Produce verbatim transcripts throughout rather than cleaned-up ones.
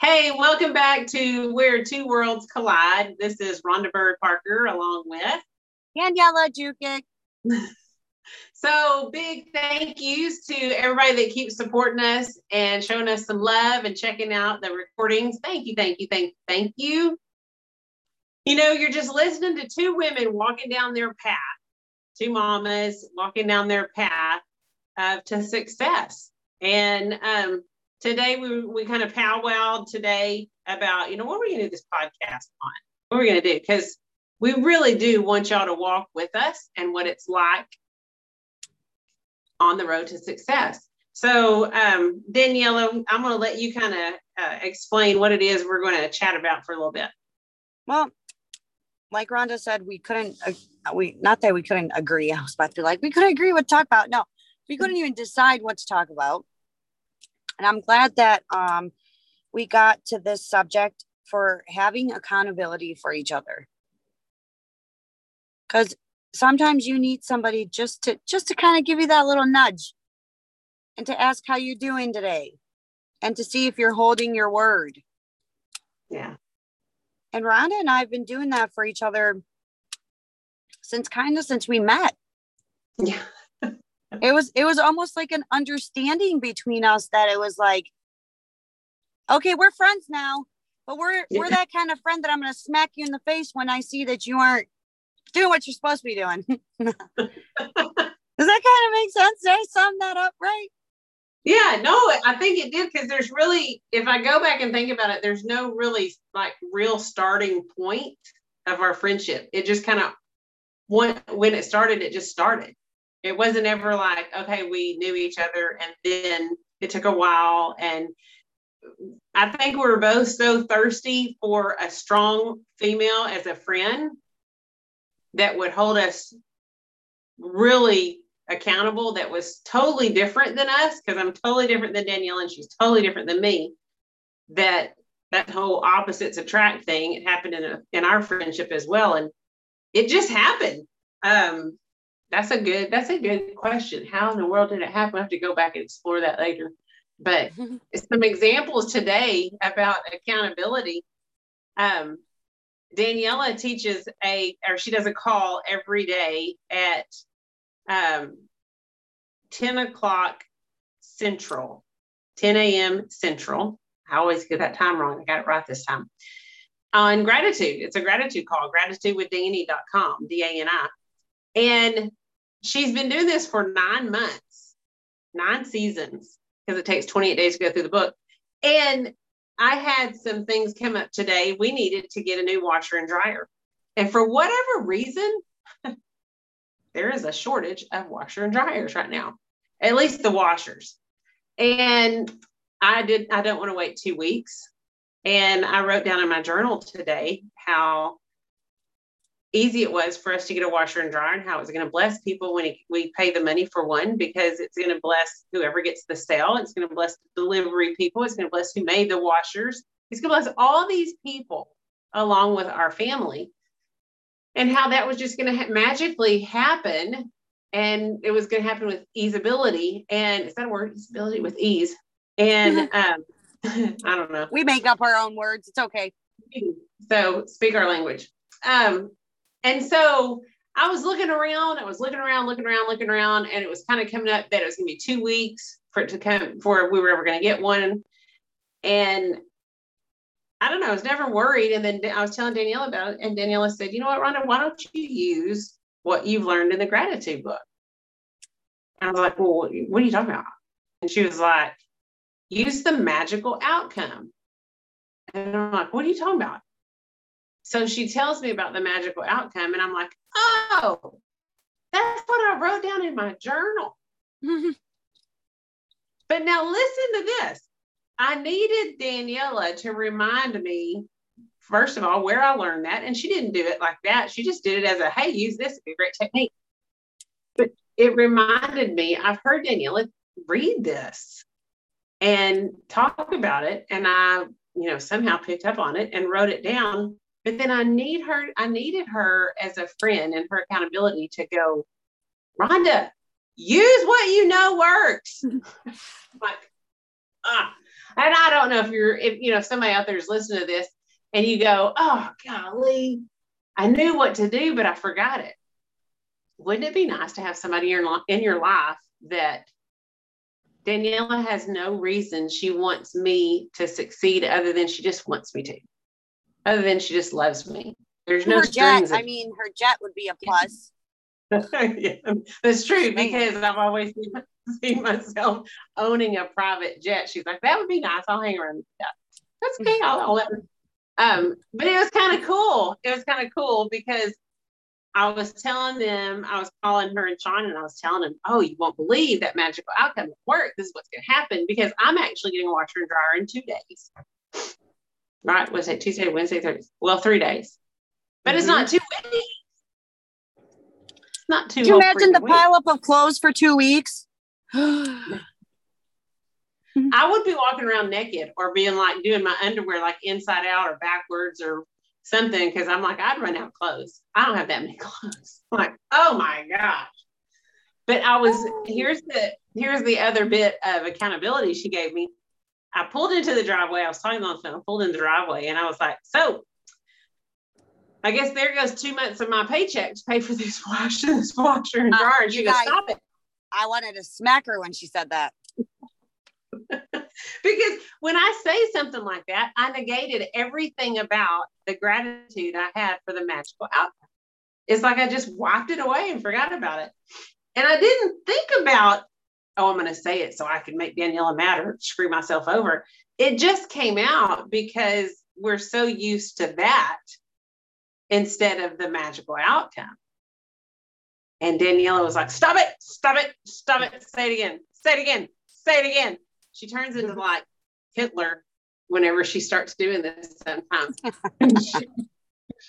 Hey, welcome back to Where Two Worlds Collide. This is Rhonda Bird Parker along with Daniela Jukic. So big thank yous to everybody that keeps supporting us and showing us some love and checking out the recordings. Thank you, thank you, thank you, thank you. You know, you're just listening to two women walking down their path, two mamas walking down their path uh, to success. And um, today we we kind of powwowed today about, you know, what are we going to do this podcast on? What are we going to do? Because we really do want y'all to walk with us and what it's like on the road to success. So um, Daniela, I'm going to let you kind of uh, explain what it is we're going to chat about for a little bit. Well, like Rhonda said, we couldn't, uh, we not that we couldn't agree. I was about to be like, we couldn't agree what to talk about. No, we couldn't even decide what to talk about. And I'm glad that um, we got to this subject for having accountability for each other. Because sometimes you need somebody just to just to kind of give you that little nudge and to ask how you're doing today and to see if you're holding your word. Yeah. And Rhonda and I have been doing that for each other since kind of since we met. Yeah. It was it was almost like an understanding between us that it was like, okay, we're friends now, but we're yeah. we're that kind of friend that I'm going to smack you in the face when I see that you aren't doing what you're supposed to be doing. Does that kind of make sense? Did I sum that up right? Yeah, no, I think it did, because there's really, if I go back and think about it, there's no really like real starting point of our friendship. It just kind of, when, when it started, it just started. It wasn't ever like, okay, we knew each other and then it took a while. And I think we were both so thirsty for a strong female as a friend that would hold us really accountable, that was totally different than us, because I'm totally different than Danielle and she's totally different than me. That that whole opposites attract thing, it happened in a, in our friendship as well. And it just happened. Um, that's a good, that's a good question. How in the world did it happen? I have to go back and explore that later. But some examples today about accountability. Um, Daniela teaches a, or she does a call every day at um, ten o'clock Central, ten a.m. Central. I always get that time wrong. I got it right this time. On gratitude. It's a gratitude call, gratitude with dani dot com, D A N I. And she's been doing this for nine months, nine seasons, because it takes twenty-eight days to go through the book. And I had some things come up today. We needed to get a new washer and dryer. And for whatever reason, there is a shortage of washer and dryers right now, at least the washers. And I did, I don't want to wait two weeks. And I wrote down in my journal today how easy it was for us to get a washer and dryer and how it's going to bless people when we pay the money for one, because it's going to bless whoever gets the sale. It's going to bless the delivery people. It's going to bless who made the washers. It's going to bless all these people along with our family, and how that was just going to ha- magically happen. And it was going to happen with easeability. And is that a word? Easeability, with ease. And um, I don't know. We make up our own words. It's okay. So speak our language. Um, And so I was looking around, I was looking around, looking around, looking around, and it was kind of coming up that it was gonna be two weeks for it to come before we were ever gonna get one. And I don't know, I was never worried. And then I was telling Daniela about it, and Daniela said, you know what, Rhonda, why don't you use what you've learned in the gratitude book? And I was like, well, what are you talking about? And she was like, use the magical outcome. And I'm like, what are you talking about? So she tells me about the magical outcome, and I'm like, oh, that's what I wrote down in my journal. But now listen to this. I needed Daniela to remind me, first of all, where I learned that. And she didn't do it like that. She just did it as a, hey, use this. It'd be a great technique. But it reminded me, I've heard Daniela read this and talk about it. And I, you know, somehow picked up on it and wrote it down. But then I need her, I needed her as a friend and her accountability to go, Rhonda, use what you know works. Like, ah, And I don't know if you're, if, you know, if somebody out there is listening to this and you go, oh, golly, I knew what to do, but I forgot it. Wouldn't it be nice to have somebody in your life that Daniela has no reason she wants me to succeed other than she just wants me to, other than she just loves me. There's no her strings. Jet, I mean, her jet would be a plus. Yeah, that's true, because I've always seen, seen myself owning a private jet. She's like, that would be nice. I'll hang around with that. That's okay. I'll, I'll let her. Um, but it was kind of cool. It was kind of cool because I was telling them, I was calling her and Sean, and I was telling them, oh, you won't believe that magical outcome at work. This is what's going to happen, because I'm actually getting a washer and dryer in two days. Right? What's that? Tuesday, Wednesday, Thursday. Well, three days. But mm-hmm. It's not two weeks. Not too. Can you imagine the pileup of clothes for two weeks? I would be walking around naked or being like doing my underwear like inside out or backwards or something, because I'm like, I'd run out of clothes. I don't have that many clothes. I'm like, oh my gosh. But I was, here's the here's the other bit of accountability she gave me. I pulled into the driveway. I was talking on the phone, I pulled in the driveway, and I was like, so I guess there goes two months of my paycheck to pay for this washer, this washer and dryer. Uh, she goes, stop it. I wanted to smack her when she said that. Because when I say something like that, I negated everything about the gratitude I had for the magical outcome. It's like I just wiped it away and forgot about it. And I didn't think about, oh, I'm going to say it so I can make Daniela mad or screw myself over. It just came out because we're so used to that instead of the magical outcome. And Daniela was like, stop it, stop it, stop it. Say it again, say it again, say it again. She turns into like Hitler whenever she starts doing this sometimes. she,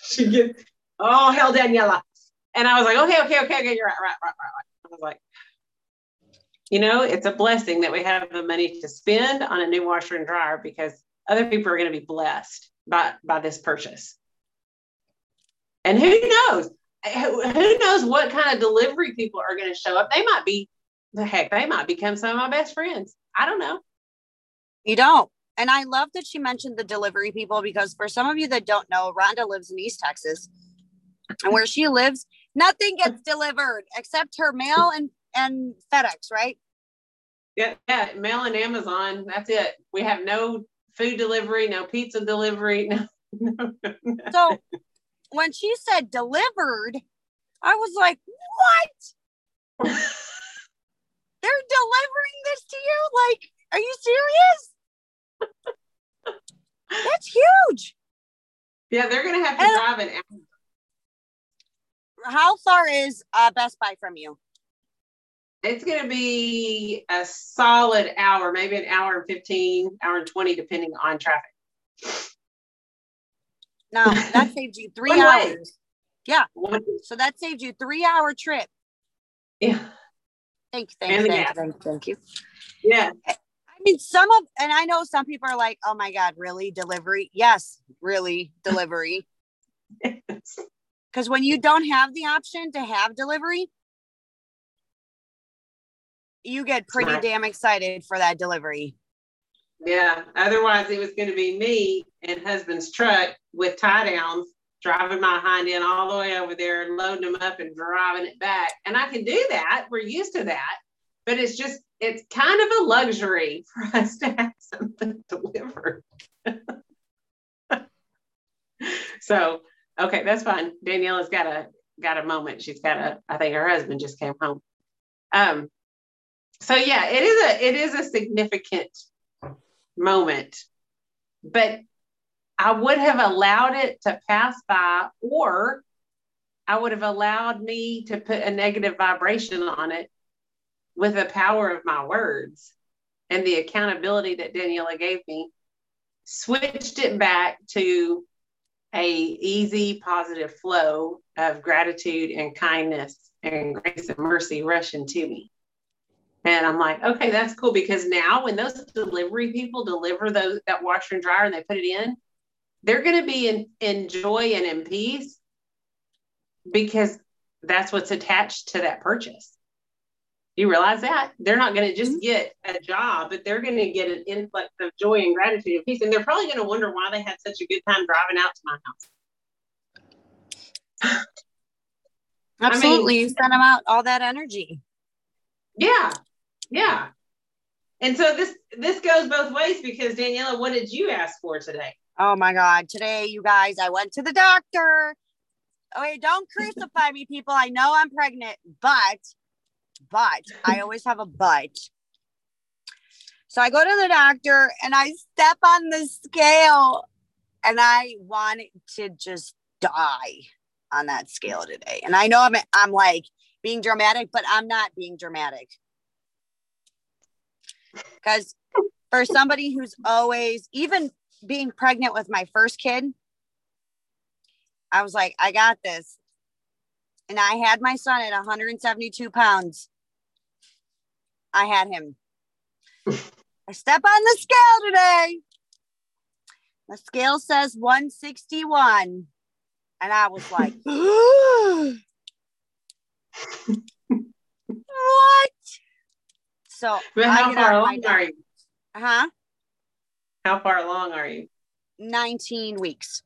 she gets, oh, hell, Daniela. And I was like, okay, okay, okay, okay, you're right, right, right, right. I was like, you know, it's a blessing that we have the money to spend on a new washer and dryer, because other people are going to be blessed by, by this purchase. And who knows? Who knows what kind of delivery people are going to show up? They might be, the heck, they might become some of my best friends. I don't know. You don't. And I love that she mentioned the delivery people, because for some of you that don't know, Rhonda lives in East Texas, and where she lives, nothing gets delivered except her mail and, and FedEx, right? Yeah, yeah, mail and Amazon. That's it. We have no food delivery, no pizza delivery. No, no, no. So when she said delivered, I was like, what? They're delivering this to you? Like, are you serious? That's huge. Yeah, they're going to have to and drive an hour. How far is uh, Best Buy from you? It's going to be a solid hour, maybe an hour and fifteen, hour and twenty, depending on traffic. Now, that saved you three hours. Way. Yeah. One. So that saved you a three-hour trip. Yeah. Thank you, thank you, thank you, thank you. Yeah. I mean, some of, and I know some people are like, oh my God, really? Delivery? Yes, really, delivery. Because when you don't have the option to have delivery, you get pretty right. damn excited for that delivery. Yeah. Otherwise, it was going to be me and husband's truck with tie downs, driving my hind end all the way over there and loading them up and driving it back. And I can do that. We're used to that. But it's just, it's kind of a luxury for us to have something delivered. So, okay, that's fine. Daniela's got a, got a moment. She's got a, I think her husband just came home. Um. So yeah, it is a, it is a significant moment, but I would have allowed it to pass by, or I would have allowed me to put a negative vibration on it with the power of my words and the accountability that Daniela gave me, switched it back to a easy, positive flow of gratitude and kindness and grace and mercy rushing to me. And I'm like, okay, that's cool. Because now when those delivery people deliver those, that washer and dryer, and they put it in, they're going to be in, in joy and in peace, because that's what's attached to that purchase. Do you realize that? They're not going to just get a job, but they're going to get an influx of joy and gratitude and peace. And they're probably going to wonder why they had such a good time driving out to my house. Absolutely. I mean, you send them out all that energy. Yeah. Yeah. And so this, this goes both ways, because Daniela, what did you ask for today? Oh my God. Today, you guys, I went to the doctor. Okay, don't crucify me, people. I know I'm pregnant, but, but I always have a but. So I go to the doctor and I step on the scale and I wanted to just die on that scale today. And I know I'm, I'm like being dramatic, but I'm not being dramatic. Because for somebody who's always, even being pregnant with my first kid, I was like, I got this. And I had my son at one hundred seventy-two pounds. I had him. I step on the scale today. The scale says one sixty-one. And I was like, what? So but how far along are you? Huh? How far along are you? nineteen weeks.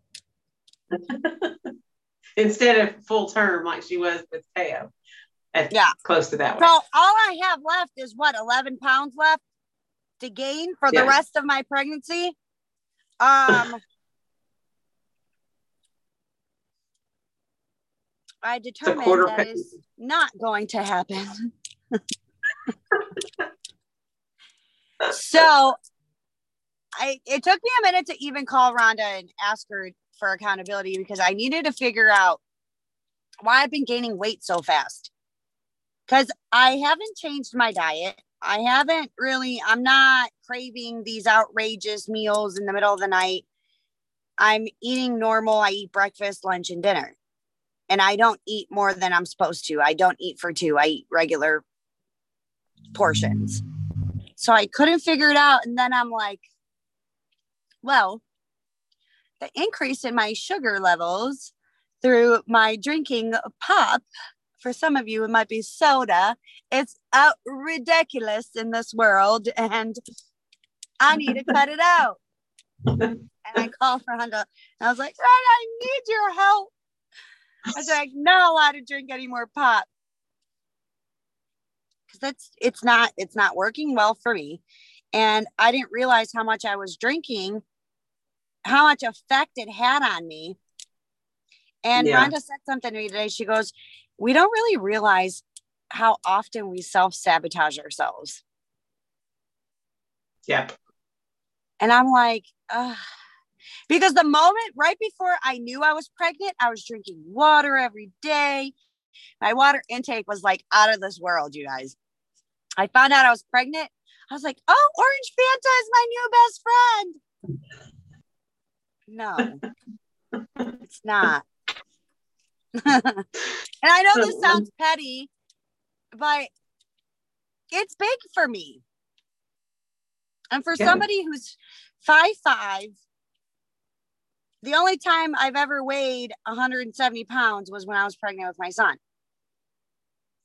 Instead of full term like she was with Theo. Yeah. Close to that one. So all I have left is what, eleven pounds left to gain for yeah. the rest of my pregnancy. Um, I determined that is not going to happen. So I, it took me a minute to even call Rhonda and ask her for accountability, because I needed to figure out why I've been gaining weight so fast. Because I haven't changed my diet. I haven't really, I'm not craving these outrageous meals in the middle of the night. I'm eating normal. I eat breakfast, lunch, and dinner. And I don't eat more than I'm supposed to. I don't eat for two. I eat regular portions. So I couldn't figure it out. And then I'm like, well, the increase in my sugar levels through my drinking pop, for some of you, it might be soda. It's out ridiculous in this world, and I need to cut it out. And I called for Rhonda, and I was like, Rhonda, I need your help. I was like, not allowed to drink any more pop, because that's it's not it's not working well for me. And I didn't realize how much I was drinking, how much effect it had on me. And yeah. Rhonda said something to me today. She goes, we don't really realize how often we self-sabotage ourselves. Yeah. And I'm like, ugh. Because the moment right before I knew I was pregnant, I was drinking water every day. My water intake was like out of this world, you guys. I found out I was pregnant. I was like, oh, Orange Fanta is my new best friend. No, it's not. And I know this sounds petty, but it's big for me. And for somebody who's five five, the only time I've ever weighed one hundred seventy pounds was when I was pregnant with my son.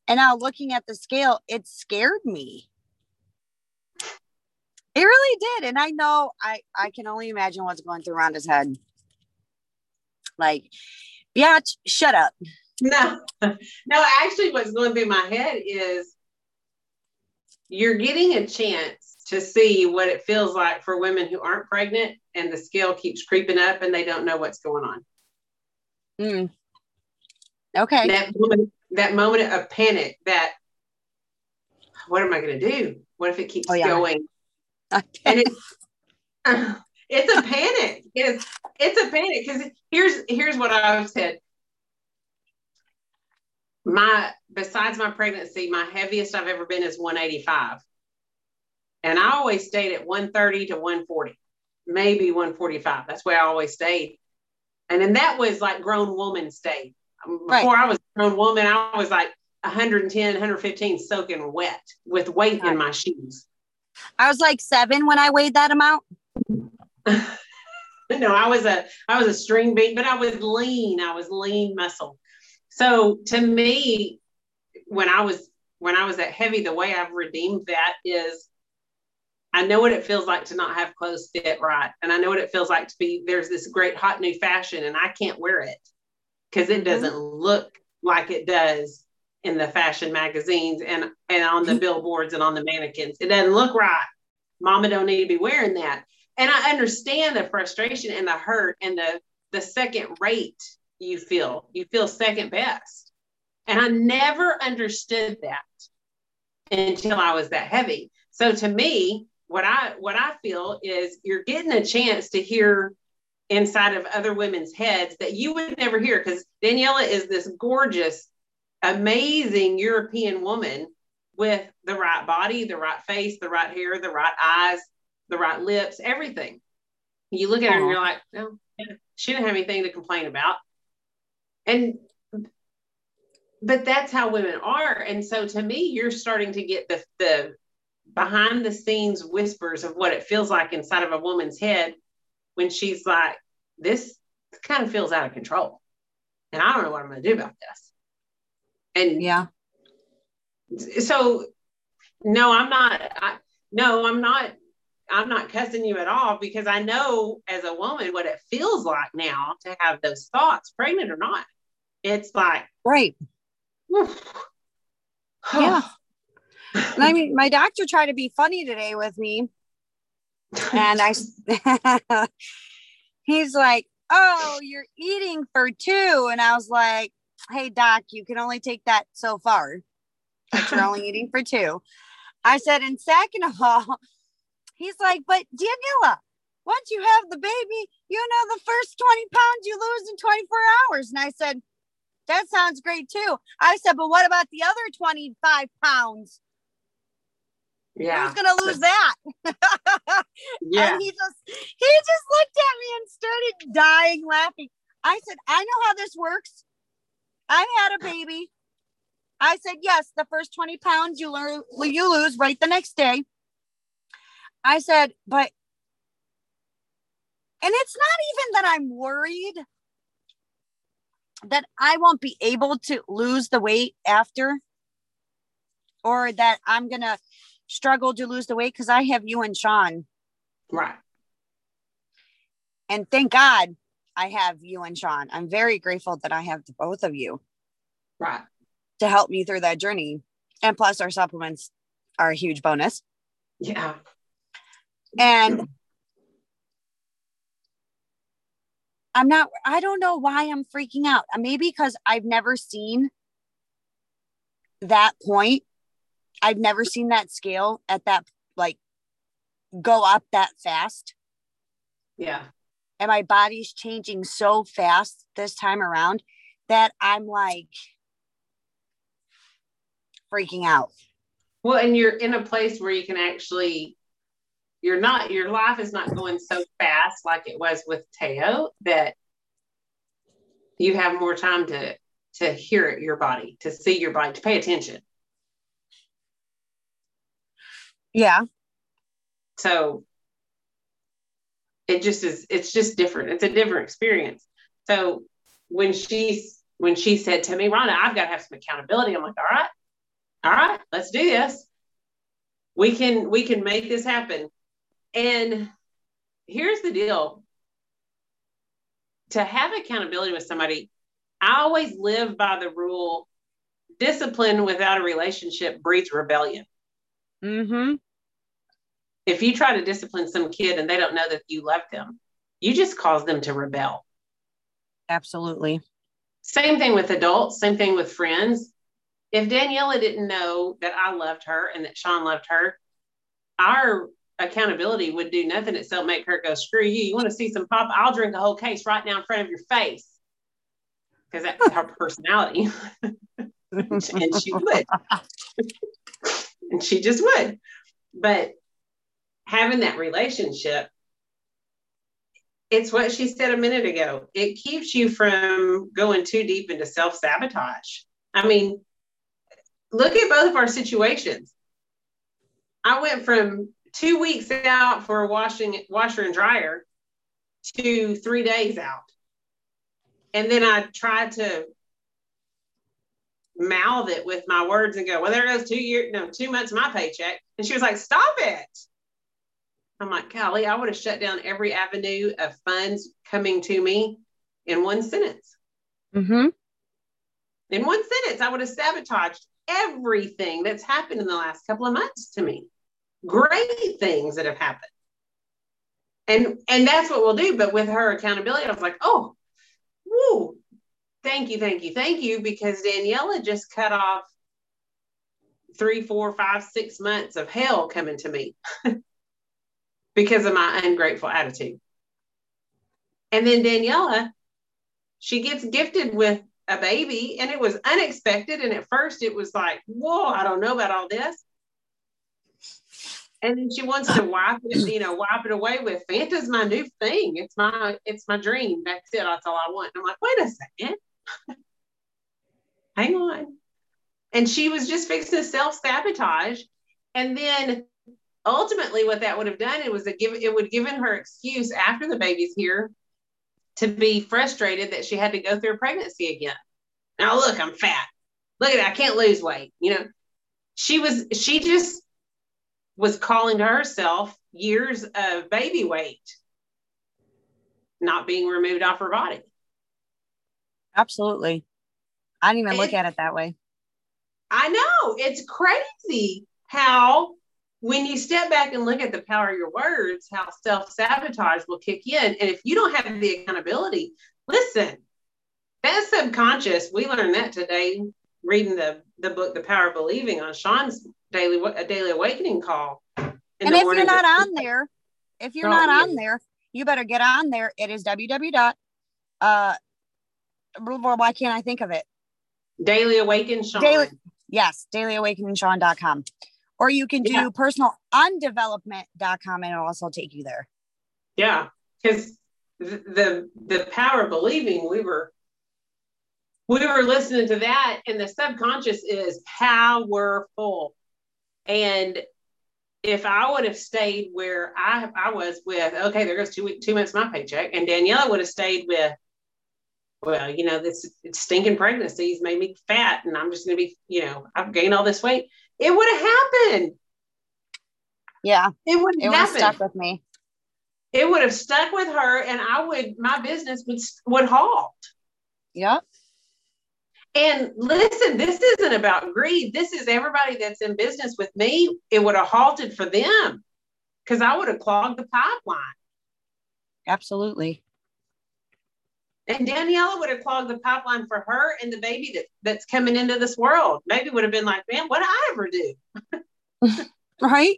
And now looking at the scale, it scared me. It really did. And I know I, I can only imagine what's going through Rhonda's head. Like, yeah, shut up. No, no, actually what's going through my head is you're getting a chance to see what it feels like for women who aren't pregnant and the scale keeps creeping up and they don't know what's going on. Mm. Okay. That moment, that moment of panic, that, what am I going to do? What if it keeps oh, yeah. going? And it's, uh, it's a panic. It's it's a panic because here's here's what I've said. My besides my pregnancy, my heaviest I've ever been is one eighty-five, and I always stayed at one thirty to one forty, maybe one forty-five. That's where I always stayed, and then that was like grown woman stay. Before right. I was a grown woman, I was like one ten, one fifteen, soaking wet with weight in my shoes. I was like seven when I weighed that amount. No, I was a, I was a string bean, but I was lean. I was lean muscle. So to me, when I was when I was at Heavy, the way I've redeemed that is I know what it feels like to not have clothes fit right. And I know what it feels like to be, there's this great hot new fashion and I can't wear it because it doesn't look like it does in the fashion magazines and, and on the billboards and on the mannequins. It doesn't look right. Mama don't need to be wearing that. And I understand the frustration and the hurt and the, the second rate you feel, you feel second best. And I never understood that until I was that heavy. So to me, what I, what I feel is you're getting a chance to hear inside of other women's heads that you would never hear. Because Daniela is this gorgeous, amazing European woman with the right body, the right face, the right hair, the right eyes, the right lips, everything. You look at her and you're like, no, oh, she didn't have anything to complain about. And, but that's how women are. And so to me, you're starting to get the, the behind the scenes whispers of what it feels like inside of a woman's head when she's like, this kind of feels out of control. And I don't know what I'm going to do about this. And yeah. So no, I'm not, I, no, I'm not, I'm not cussing you at all, because I know as a woman what it feels like now to have those thoughts, pregnant or not. It's like, right. Yeah. And I mean, my doctor tried to be funny today with me, and I, he's like, oh, you're eating for two. And I was like, hey doc, you can only take that so far. But you're only eating for two. I said, and second of all, he's like, but Daniela, once you have the baby, you know, the first twenty pounds you lose in twenty-four hours. And I said, that sounds great too. I said, but what about the other twenty-five pounds? Yeah. Who's going to lose that? Yeah. And he just, he just looked at me and started dying laughing. I said, I know how this works. I had a baby. I said, yes, the first twenty pounds you, learn, you lose right the next day. I said, but, and it's not even that I'm worried that I won't be able to lose the weight after, or that I'm going to struggle to lose the weight, because I have you and Sean. Right. And thank God I have you and Sean. I'm very grateful that I have the both of you. Right. To help me through that journey. And plus our supplements are a huge bonus. Yeah. And I'm not, I don't know why I'm freaking out. Maybe because I've never seen that point. I've never seen that scale at that, like, go up that fast. Yeah. And my body's changing so fast this time around that I'm like freaking out. Well, and you're in a place where you can actually, you're not, your life is not going so fast like it was with Theo, that you have more time to, to hear it, your body, to see your body, to pay attention. Yeah. So it just is, it's just different. It's a different experience. So when she, when she said to me, Rhonda, I've got to have some accountability. I'm like, all right, all right, let's do this. We can, we can make this happen. And here's the deal. To have accountability with somebody, I always live by the rule, discipline without a relationship breeds rebellion. Mm-hmm. If you try to discipline some kid and they don't know that you love them, you just cause them to rebel. Absolutely. Same thing with adults, same thing with friends. If Daniela didn't know that I loved her and that Sean loved her, our accountability would do nothing except make her go, screw you. You want to see some pop? I'll drink a whole case right now in front of your face. Because that's her personality. And she would. And she just would. But having that relationship, it's what she said a minute ago. It keeps you from going too deep into self-sabotage. I mean, look at both of our situations. I went from two weeks out for a washing, washer and dryer to three days out. And then I tried to mouth it with my words and go, well, there goes two years, no, two months of my paycheck. And she was like, stop it. I'm like, golly, I would have shut down every avenue of funds coming to me in one sentence. Mm-hmm. In one sentence, I would have sabotaged everything that's happened in the last couple of months to me. Great things that have happened. And, and that's what we'll do. But with her accountability, I was like, oh, woo, thank you, thank you, thank you. Because Daniela just cut off three, four, five, six months of hell coming to me because of my ungrateful attitude. And then Daniela, she gets gifted with a baby, and it was unexpected. And at first it was like, whoa, I don't know about all this. And then she wants to wipe it, you know, wipe it away with Fanta's my new thing. It's my, it's my dream. That's it. That's all I want. And I'm like, wait a second. Hang on. And she was just fixing to self-sabotage. And then ultimately what that would have done, it was a give, it would have given her excuse after the baby's here to be frustrated that she had to go through a pregnancy again. Now look, I'm fat. Look at that. I can't lose weight. You know, she was, she just was calling to herself years of baby weight not being removed off her body. Absolutely. I didn't even and look at it that way. I know. It's crazy how, when you step back and look at the power of your words, how self-sabotage will kick in. And if you don't have the accountability, listen, that subconscious, we learned that today, reading the, the book, The Power of Believing, on Sean's daily, a daily awakening call. And if you're not on there, if you're not on there, you better get on there. It is www. Uh, why can't I think of it? Daily Awaken Sean. Daily, yes. daily awakening sean dot com. Or you can do yeah. personal undevelopment dot com, and it'll also take you there. Yeah, because the, the the power of believing, we were we were listening to that, and the subconscious is powerful. And if I would have stayed where I I was with, okay, there goes two week, two months of my paycheck, and Daniela would have stayed with, well, you know, this stinking pregnancy's made me fat, and I'm just going to be, you know, I've gained all this weight. It would have happened. Yeah. It would have stuck with me. It would have stuck with her, and I would, my business would, would halt. Yep. And listen, this isn't about greed. This is everybody that's in business with me. It would have halted for them because I would have clogged the pipeline. Absolutely. And Daniela would have clogged the pipeline for her and the baby that, that's coming into this world. Maybe would have been like, man, what did I ever do? Right?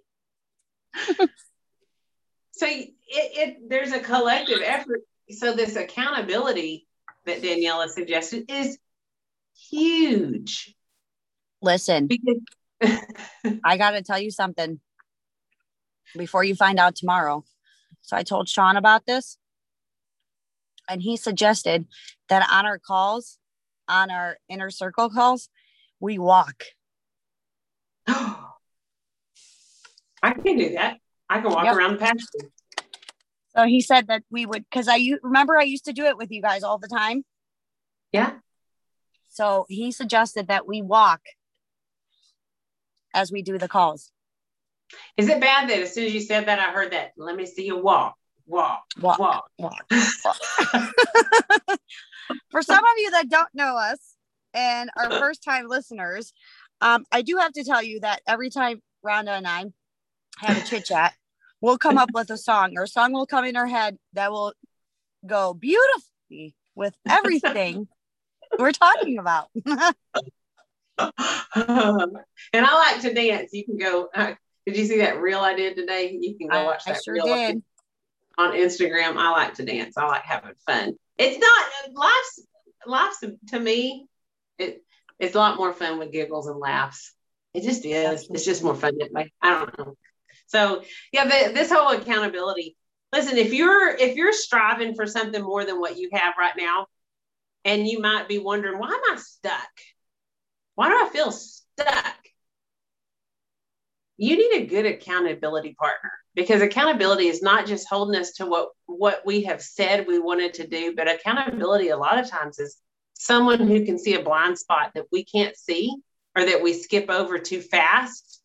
So it, it there's a collective effort. So this accountability that Daniela suggested is huge. Listen, because- I got to tell you something before you find out tomorrow. So I told Sean about this. And he suggested that on our calls, on our inner circle calls, we walk. I can do that. I can walk yep. around the pasture. So he said that we would, because I remember I used to do it with you guys all the time. Yeah. So he suggested that we walk as we do the calls. Is it bad that as soon as you said that, I heard that, let me see you walk? Walk, walk, walk, walk. walk. For some of you that don't know us and are first time listeners, um, I do have to tell you that every time Rhonda and I have a chit chat, we'll come up with a song, or a song will come in our head that will go beautifully with everything we're talking about. um, and I like to dance. You can go, uh, did you see that reel I did today? You can go watch I, that I sure reel. Did. On Instagram, I like to dance. I like having fun. It's not life's life's to me. It it's a lot more fun with giggles and laughs. It just is. It's just more fun that way. I don't know. So yeah, the, this whole accountability. Listen, if you're if you're striving for something more than what you have right now, and you might be wondering, why am I stuck? Why do I feel stuck? You need a good accountability partner, because accountability is not just holding us to what, what we have said we wanted to do, but accountability a lot of times is someone who can see a blind spot that we can't see or that we skip over too fast.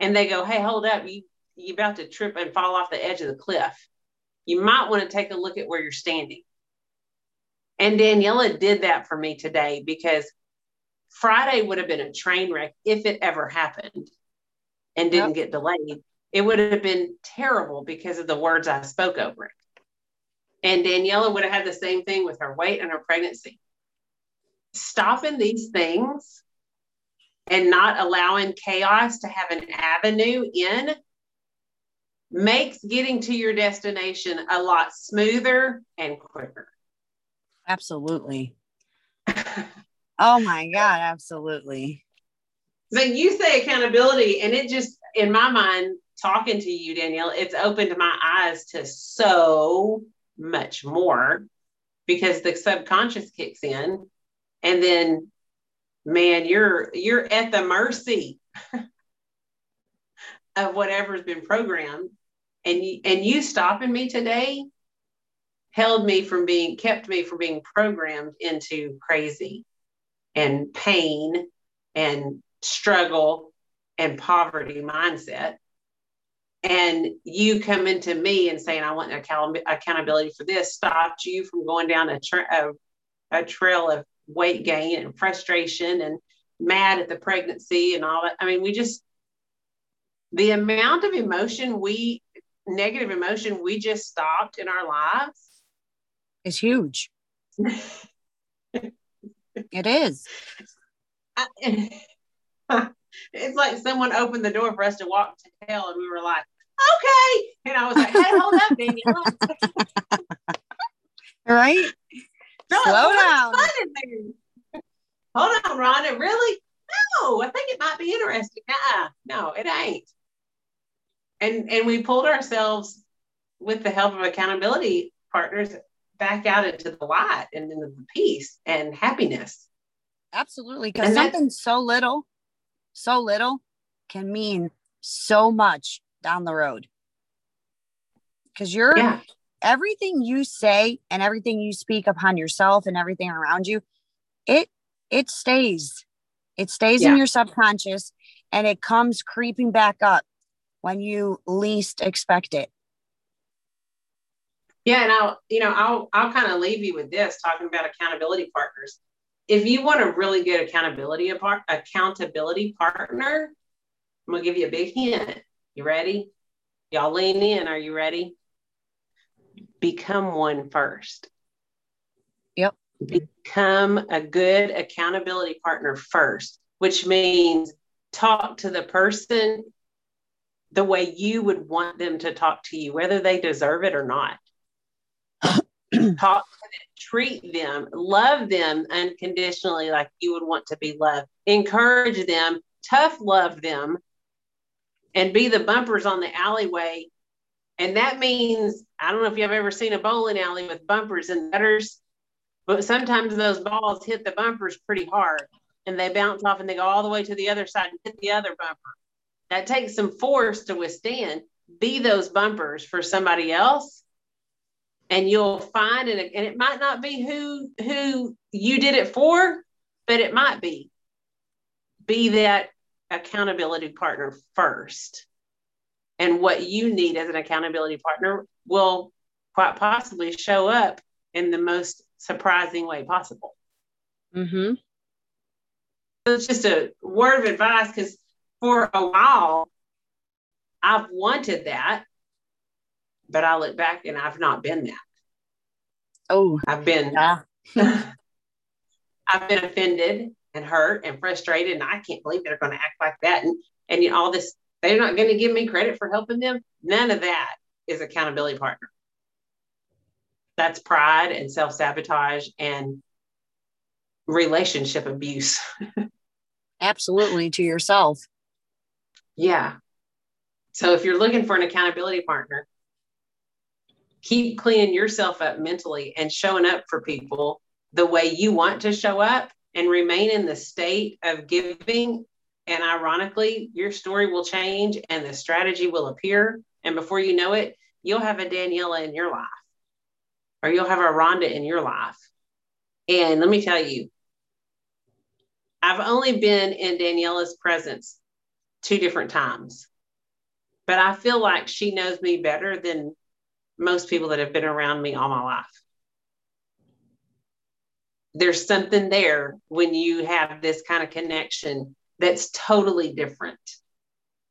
And they go, hey, hold up, you, you're about to trip and fall off the edge of the cliff. You might want to take a look at where you're standing. And Daniela did that for me today, because Friday would have been a train wreck if it ever happened and didn't yep. get delayed. It would have been terrible because of the words I spoke over it. And Daniela would have had the same thing with her weight and her pregnancy. Stopping these things and not allowing chaos to have an avenue in makes getting to your destination a lot smoother and quicker. Absolutely. Oh my God, absolutely. So you say accountability, and it just, in my mind, talking to you, Danielle, it's opened my eyes to so much more, because the subconscious kicks in, and then, man, you're, you're at the mercy of whatever's been programmed. And you, and you stopping me today held me from being, kept me from being programmed into crazy and pain and struggle and poverty mindset. And you come into me and saying, I want account- accountability for this, stopped you from going down a, tra- a, a trail of weight gain and frustration and mad at the pregnancy and all that. I mean, we just, the amount of emotion we, negative emotion we just stopped in our lives is huge. It is. I, it's like someone opened the door for us to walk to hell, and we were like, okay. And I was like, hey, hold up, Daniela. Right? No, slow down. Hold on, Rhonda. Really? No, I think it might be interesting. Uh-uh. No, it ain't. And and we pulled ourselves, with the help of accountability partners, back out into the light and into the peace and happiness. Absolutely. Because something so little, so little can mean so much down the road. Because you're yeah. everything you say and everything you speak upon yourself and everything around you, it it stays. It stays yeah. in your subconscious, and it comes creeping back up when you least expect it. Yeah. And I'll, you know, I'll, I'll kind of leave you with this, talking about accountability partners. If you want a really good accountability, accountability partner, I'm going to give you a big hint. You ready? Y'all lean in. Are you ready? Become one first. Yep. Become a good accountability partner first, which means talk to the person the way you would want them to talk to you, whether they deserve it or not. Talk to them, treat them, love them unconditionally like you would want to be loved. Encourage them, tough love them, and be the bumpers on the alleyway. And that means, I don't know if you've ever seen a bowling alley with bumpers and gutters, but sometimes those balls hit the bumpers pretty hard, and they bounce off and they go all the way to the other side and hit the other bumper. That takes some force to withstand. Be those bumpers for somebody else, and you'll find it. And it might not be who, who you did it for, but it might be. Be that accountability partner first. And what you need as an accountability partner will quite possibly show up in the most surprising way possible. Mm-hmm. So it's just a word of advice, because for a while, I've wanted that, but I look back and I've not been that. Oh, I've been, yeah. I've been offended and hurt and frustrated, and I can't believe they're going to act like that. And, and you know, all this, they're not going to give me credit for helping them. None of that is accountability partner. That's pride and self-sabotage and relationship abuse. Absolutely, to yourself. Yeah. So if you're looking for an accountability partner, keep cleaning yourself up mentally and showing up for people the way you want to show up, and remain in the state of giving. And ironically, your story will change and the strategy will appear. And before you know it, you'll have a Daniela in your life, or you'll have a Rhonda in your life, And let me tell you, I've only been in Daniela's presence two different times, but I feel like she knows me better than most people that have been around me all my life. There's something there when you have this kind of connection that's totally different.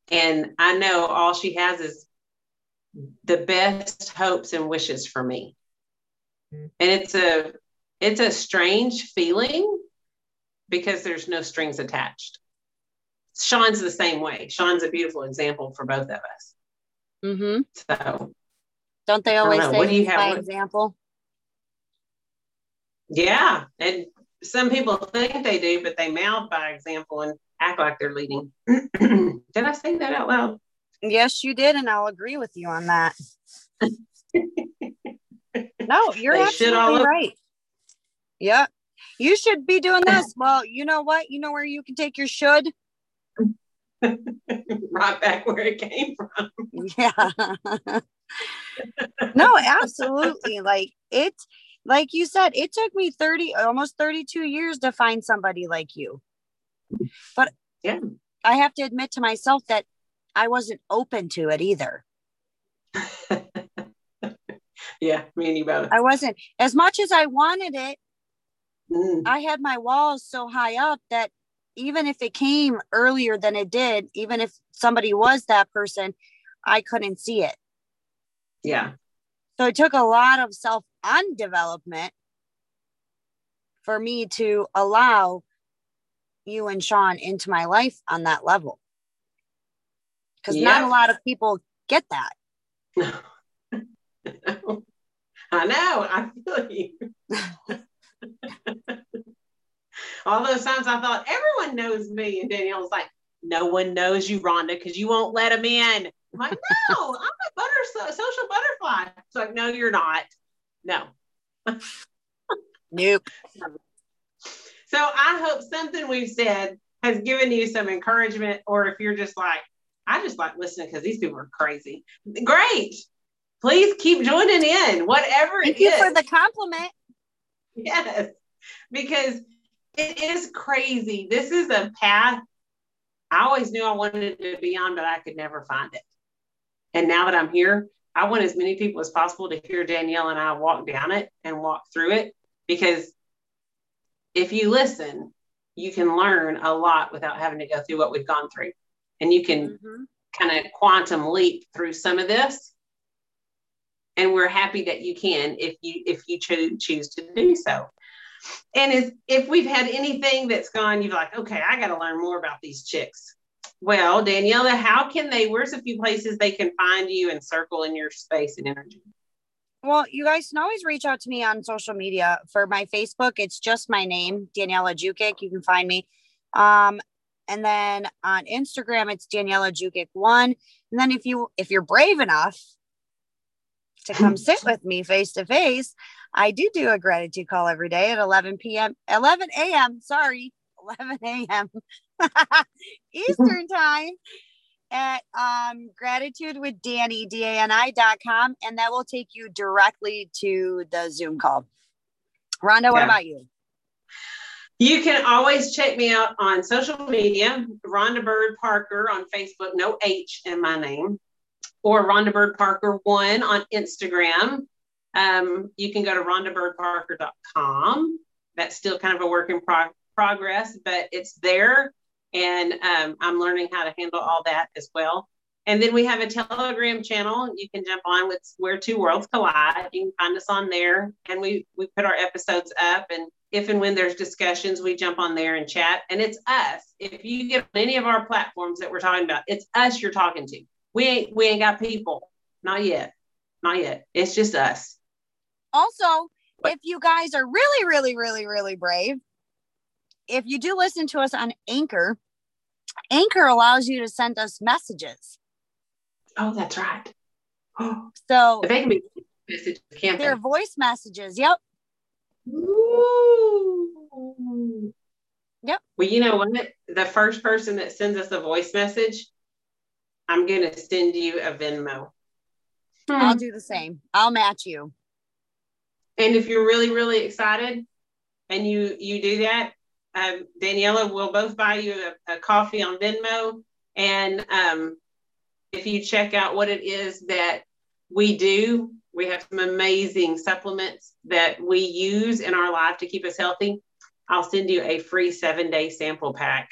And I know all she has is the best hopes and wishes for me. And it's a, it's a strange feeling because there's no strings attached. Sean's the same way. Sean's a beautiful example for both of us. Mm-hmm. So don't they always don't say what do you have by example? Yeah. And some people think they do, but they mouth by example and act like they're leading. Did I say that out loud? Yes, you did. And I'll agree with you on that. No, you're they absolutely right. Yep. You should be doing this. Well, you know what? You know where you can take your should? Right back where it came from. Yeah. No, absolutely. Like it, like you said, it took me thirty, almost thirty-two years to find somebody like you. But yeah, I have to admit to myself that I wasn't open to it either. Yeah, me and you both. I wasn't. As much as I wanted it, mm. I had my walls so high up that even if it came earlier than it did, even if somebody was that person, I couldn't see it. Yeah. So it took a lot of self-undevelopment for me to allow you and Sean into my life on that level. Because yeah. Not a lot of people get that. No. No. I know. I feel you. All those times I thought everyone knows me, and Danielle was like, "No one knows you, Rhonda, because you won't let them in." I'm like, "No, I'm a butter social butterfly." It's like, "No, you're not. No." Nope. So I hope something we've said has given you some encouragement, or if you're just like, "I just like listening because these people are crazy." Great. Please keep joining in, whatever it is. Thank you for the compliment. Yes, because it is crazy. This is a path I always knew I wanted to be on, but I could never find it. And now that I'm here, I want as many people as possible to hear Danielle and I walk down it and walk through it. Because if you listen, you can learn a lot without having to go through what we've gone through. And you can mm-hmm. kind of quantum leap through some of this. And we're happy that you can, if you if you cho- choose to do so. And if, if we've had anything that's gone, you're like, okay, I got to learn more about these chicks. Well, Daniela, how can they, where's a few places they can find you and circle in your space and energy? Well, you guys can always reach out to me on social media. For my Facebook, it's just my name, Daniela Jukic. You can find me. Um, and then on Instagram, it's Daniela Jukic one. And then if you if you're brave enough to come sit with me face to face, I do do a gratitude call every day at eleven p.m. eleven a.m. Sorry, eleven a.m. Eastern time at um, gratitude with Dani, D A N I dot com, and that will take you directly to the Zoom call. Rhonda, what yeah. about you? You can always check me out on social media, Rhonda Bird Parker on Facebook, no H in my name, or Rhonda Bird Parker one on Instagram. Um, you can go to Rhonda Bird Parker dot com. That's still kind of a work in pro- progress, but it's there. And um, I'm learning how to handle all that as well. And then we have a Telegram channel. You can jump on with Where Two Worlds Collide. You can find us on there. And we, we put our episodes up. And if and when there's discussions, we jump on there and chat. And it's us. If you get on any of our platforms that we're talking about, it's us you're talking to. We ain't, we ain't got people. Not yet. Not yet. It's just us. Also, if you guys are really, really, really, really brave, if you do listen to us on Anchor, Anchor allows you to send us messages. Oh, that's right. So they can be messages, can't they? They're voice messages. Yep. Ooh. Yep. Well, you know what? The first person that sends us a voice message, I'm going to send you a Venmo. Hmm. I'll do the same. I'll match you. And if you're really, really excited, and you you do that, um, Daniela will both buy you a, a coffee on Venmo. And um, if you check out what it is that we do, we have some amazing supplements that we use in our life to keep us healthy. I'll send you a free seven-day sample pack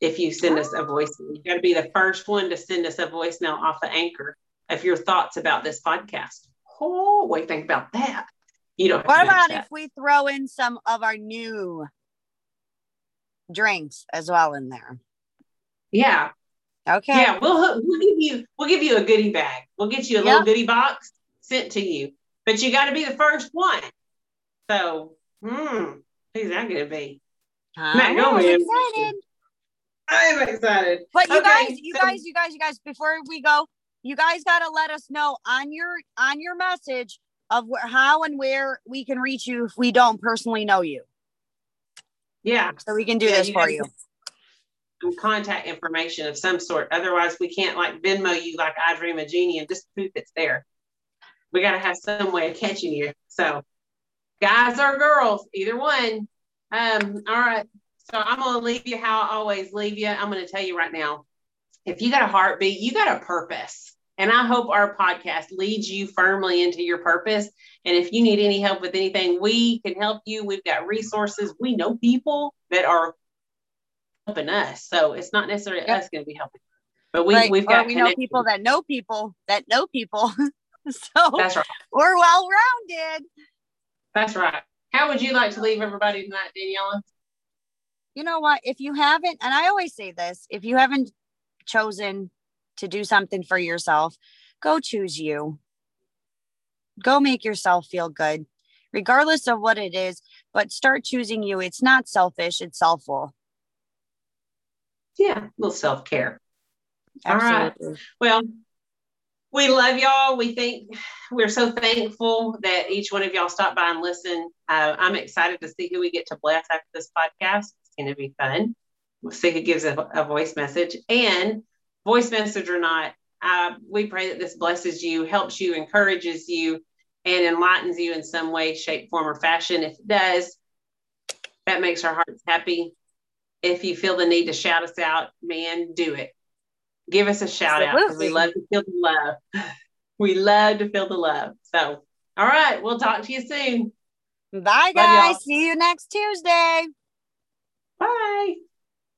if you send us a voice. You've got to be the first one to send us a voicemail off of Anchor of your thoughts about this podcast. Oh, what do you think about that? You don't. What about if we throw in some of our new drinks as well in there? Yeah. Okay. Yeah, we'll we'll give you we'll give you a goodie bag. We'll get you a yep. little goodie box sent to you, but you got to be the first one. So, hmm, who's that going to be? I'm Not excited. I'm excited. But you okay, guys, you so- guys, you guys, you guys. Before we go, you guys got to let us know on your on your message of where, how and where we can reach you if we don't personally know you. Yeah, so we can do yeah, this you for you. Some contact information of some sort. Otherwise, we can't like Venmo you like I Dream a Genie and just poof, it's there. We got to have some way of catching you. So, guys or girls, either one. Um, all right. So I'm going to leave you how I always leave you. I'm going to tell you right now, if you got a heartbeat, you got a purpose. And I hope our podcast leads you firmly into your purpose. And if you need any help with anything, we can help you. We've got resources. We know people that are helping us. So it's not necessarily yep. us going to be helping. But we, right. we've got we know people that know people that know people. So that's right. We're well-rounded. That's right. How would you like to leave everybody tonight, Daniela? You know what? If you haven't, and I always say this, if you haven't chosen to do something for yourself, go choose you. Go make yourself feel good, regardless of what it is, but start choosing you. It's not selfish. It's selfful. Yeah. A little self-care. Absolutely. All right. Well, we love y'all. We think we're so thankful that each one of y'all stopped by and listened. Uh, I'm excited to see who we get to bless after this podcast. It's going to be fun. We'll see who gives a, a voice message. And voice message or not, uh, we pray that this blesses you, helps you, encourages you, and enlightens you in some way, shape, form, or fashion. If it does, that makes our hearts happy. If you feel the need to shout us out, man, do it. Give us a shout out because we love to feel the love. We love to feel the love. So, all right. We'll talk to you soon. Bye, guys. See you next Tuesday. Bye.